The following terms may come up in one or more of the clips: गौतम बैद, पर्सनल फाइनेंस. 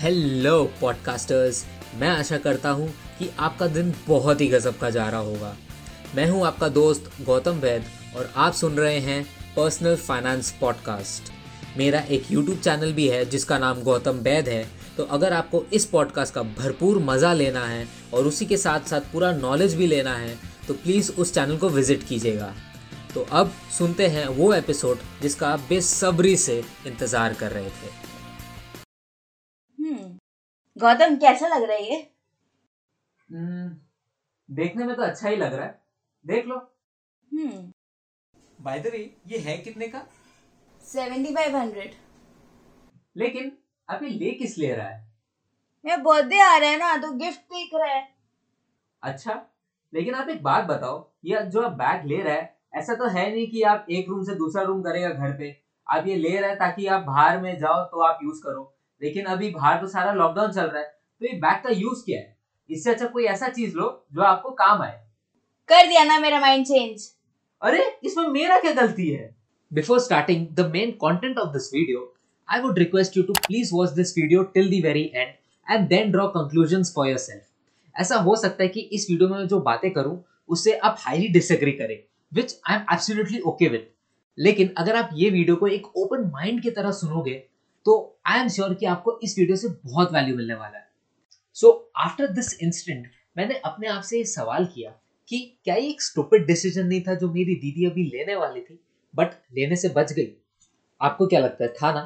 Hello podcasters, मैं आशा करता हूँ कि आपका दिन बहुत ही गजब का जा रहा होगा। मैं हूँ आपका दोस्त गौतम बैद और आप सुन रहे हैं पर्सनल फाइनेंस पॉडकास्ट। मेरा एक यूट्यूब चैनल भी है जिसका नाम गौतम बैद है। तो अगर आपको इस पॉडकास्ट का भरपूर मज़ा लेना है और उसी के साथ साथ पूरा नॉलेज भी लेना है तो प्लीज़ उस चैनल को विज़िट कीजिएगा। तो अब सुनते हैं वो एपिसोड जिसका आप बेसब्री से इंतज़ार कर रहे थे। गौतम, कैसा लग रहा है ये? देखने में तो अच्छा ही लग रहा है, देख लो। बाय द वे, ये है कितने का? 7500। लेकिन आप ये ले किस ले रहा है? मेरा बर्थडे आ रहा है ना, तो गिफ्ट देख रहा है। अच्छा, लेकिन आप एक बात बताओ, ये जो आप बैग ले रहा है, ऐसा तो है नहीं कि आप एक रूम से दूसरा रूम करेगा घर पे। आप ये ले रहे हैं ताकि आप बाहर में जाओ तो आप यूज करो, लेकिन अभी बाहर तो सारा लॉकडाउन चल रहा है, तो ये बैग का यूज क्या है? इससे अच्छा कोई ऐसा चीज लो जो आपको काम आए। कर दिया ना मेरा माइंड चेंज। अरे, इसमें मेरा क्या गलती है? Before starting the main content of this video, I would request you to please watch this video till the very end and then draw conclusions for yourself. ऐसा हो सकता है कि इस वीडियो में जो बातें करूं उससे आप highly disagree करें, which I am absolutely okay with. लेकिन अगर आप ये वीडियो को एक ओपन माइंड की तरह सुनोगे तो आई एम श्योर कि आपको इस वीडियो से बहुत वैल्यू मिलने वाला है। सो आफ्टर दिस इंसिडेंट मैंने अपने आप से ये सवाल किया कि क्या ये एक स्टूपिड डिसीजन नहीं था जो मेरी दीदी अभी लेने वाली थी बट लेने से बच गई। आपको क्या लगता है? था ना,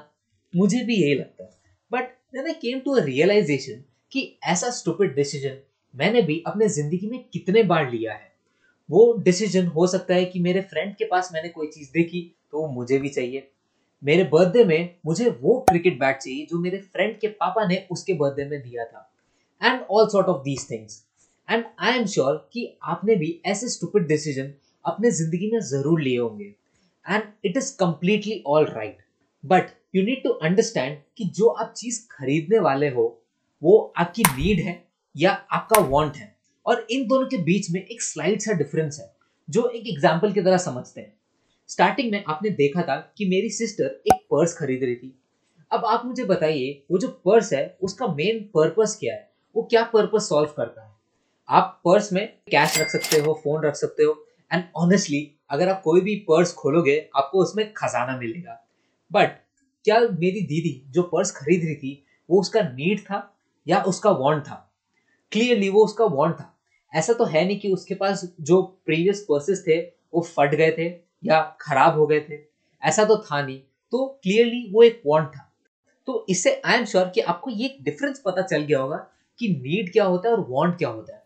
मुझे भी यही लगता है। But then I came to a realization कि ऐसा स्टूपिड डिसीजन मैंने भी अपने जिंदगी में कितने बार लिया है। वो डिसीजन हो सकता है कि मेरे फ्रेंड के पास मैंने कोई चीज़ देखी तो वो मुझे भी चाहिए। मेरे बर्थडे में मुझे वो क्रिकेट बैट चाहिए जो मेरे फ्रेंड के पापा ने उसके बर्थडे में दिया था, and all sort of these things. And I am sure कि आपने भी ऐसे स्टूपिड डिसीजन अपने जिंदगी में जरूर लिए होंगे, and it is completely all right. But you need to understand कि जो आप चीज खरीदने वाले हो वो आपकी नीड है या आपका वांट है, और इन दोनों के बीच में एक स्लाइट सा डिफरेंस है जो एक एग्जाम्पल की तरह समझते हैं। स्टार्टिंग में आपने देखा था कि मेरी सिस्टर एक पर्स खरीद रही थी। अब आप मुझे बताइए, वो जो पर्स है उसका मेन पर्पस क्या है? वो क्या पर्पस सॉल्व करता है? आप पर्स में कैश रख सकते हो, फोन रख सकते हो, एंड ऑनेस्टली अगर आप कोई भी पर्स खोलोगे आपको उसमें खजाना मिलेगा। बट क्या मेरी दीदी जो पर्स खरीद रही थी वो उसका नीड था या उसका वांट था? क्लियरली वो उसका वांट था। ऐसा तो है नहीं कि उसके पास जो प्रीवियस पर्सेस थे वो फट गए थे या खराब हो गए थे, ऐसा तो था नहीं। तो क्लियरली वो एक वांट था। तो इससे आई एम श्योर कि आपको ये डिफरेंस पता चल गया होगा कि नीड क्या होता है और वांट क्या होता है।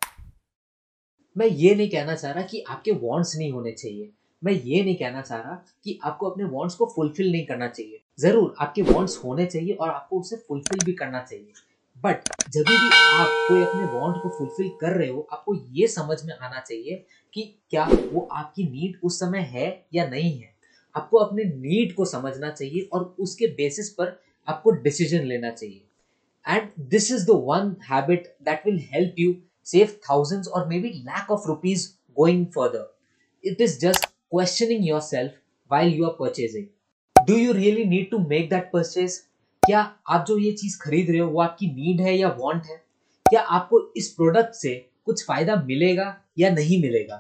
मैं ये नहीं कहना चाह रहा कि आपके वांट्स नहीं होने चाहिए, मैं ये नहीं कहना चाह रहा कि आपको अपने वांट्स को फुलफिल नहीं करना चाहिए। जरूर आपके वांट्स होने चाहिए और आपको उसे फुलफिल भी करना चाहिए। बट जब भी आप कोई अपने वांट को फुलफिल कर रहे हो, आपको ये समझ में आना चाहिए कि क्या वो आपकी नीड उस समय है या नहीं है। आपको अपने नीड को समझना चाहिए और उसके बेसिस पर आपको डिसीजन लेना चाहिए। And this is the one habit that will help you save thousands और maybe lakh of rupees going further. It is just questioning yourself while you are purchasing. Do you really need to make that purchase? क्या आप जो ये चीज़ खरीद रहे हो वो आपकी नीड है या वांट है? क्या आपको इस प्रोडक्ट से कुछ फ़ायदा मिलेगा या नहीं मिलेगा?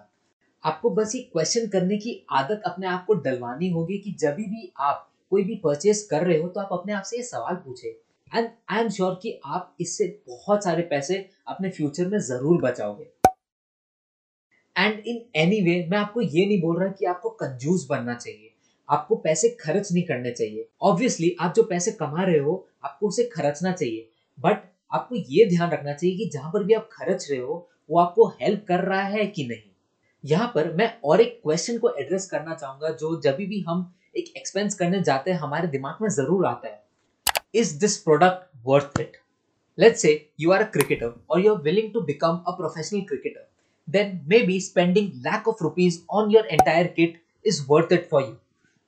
आपको बस ये क्वेश्चन करने की आदत अपने आप को डलवानी होगी कि जब भी आप कोई भी परचेस कर रहे हो तो आप अपने आप से ये सवाल पूछें। एंड आई एम श्योर कि आप इससे बहुत सारे पैसे अपने फ्यूचर में ज़रूर बचाओगे। एंड इन एनी वे मैं आपको ये नहीं बोल रहा कि आपको कंजूस बनना चाहिए, आपको पैसे खर्च नहीं करने चाहिए। ऑब्वियसली आप जो पैसे कमा रहे हो आपको उसे खर्चना चाहिए, बट आपको ये ध्यान रखना चाहिए कि जहाँ पर भी आप खर्च रहे हो वो आपको हेल्प कर रहा है कि नहीं। यहाँ पर मैं और एक क्वेश्चन को एड्रेस करना चाहूँगा जो जब भी हम एक एक्सपेंस करने जाते हैं हमारे दिमाग में ज़रूर आता है, is this product worth it? Let's say you are a cricketer और you are willing to become a professional cricketer, then maybe spending lakh of rupees on your entire kit is worth it for you.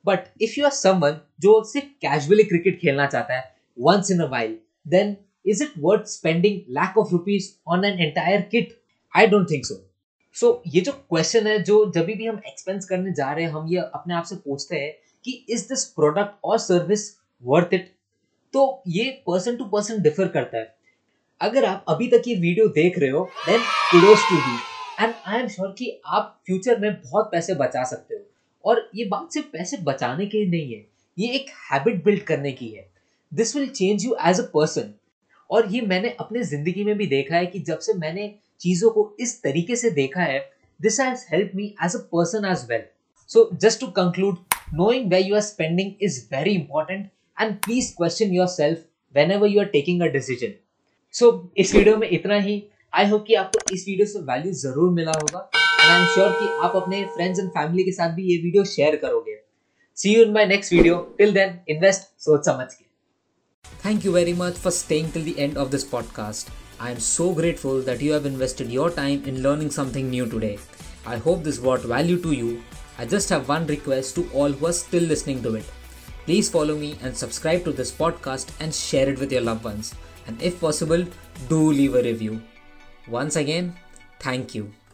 But if you are someone जो सिर्फ casually cricket खेलना चाहता है once in a while, then is it worth spending lakh of rupees on an entire kit? I don't think so. So ये जो question है जो जब भी हम एक्सपेंस करने जा रहे हैं हम ये अपने आप से पूछते हैं कि इज दिस प्रोडक्ट और सर्विस वर्थ इट? तो ये पर्सन टू पर्सन डिफर करता है। अगर आप अभी तक ये वीडियो देख रहे हो then kudos to you and I am sure कि आप फ्यूचर में बहुत पैसे बचा सकते हो। और ये बात सिर्फ पैसे बचाने के लिए नहीं है, ये एक हैबिट बिल्ड करने की है। This will change you as a person. और ये मैंने अपने ज़िंदगी में भी देखा है कि जब से मैंने चीज़ों को इस तरीके से देखा है, this has help me as a person as well. So just to conclude, knowing where you are spending is very important and please question yourself whenever you are taking a decision. So इस video में इतना ही। I hope कि आपको इस video से value ज़रूर मिला होगा एंड आई एम श्योर कि आप अपने फ्रेंड्स एंड फैमिली के साथ भी ये वीडियो शेयर करोगे। See you in my next video. Till then, invest soch samajh ke. Thank you very much for staying till the end of this podcast. I am so grateful that you have invested your time in learning something new today. I hope this brought value to you. I just have one request to all who are still listening to it. Please follow me and subscribe to this podcast and share it with your loved ones. And if possible, do leave a review. Once again, thank you.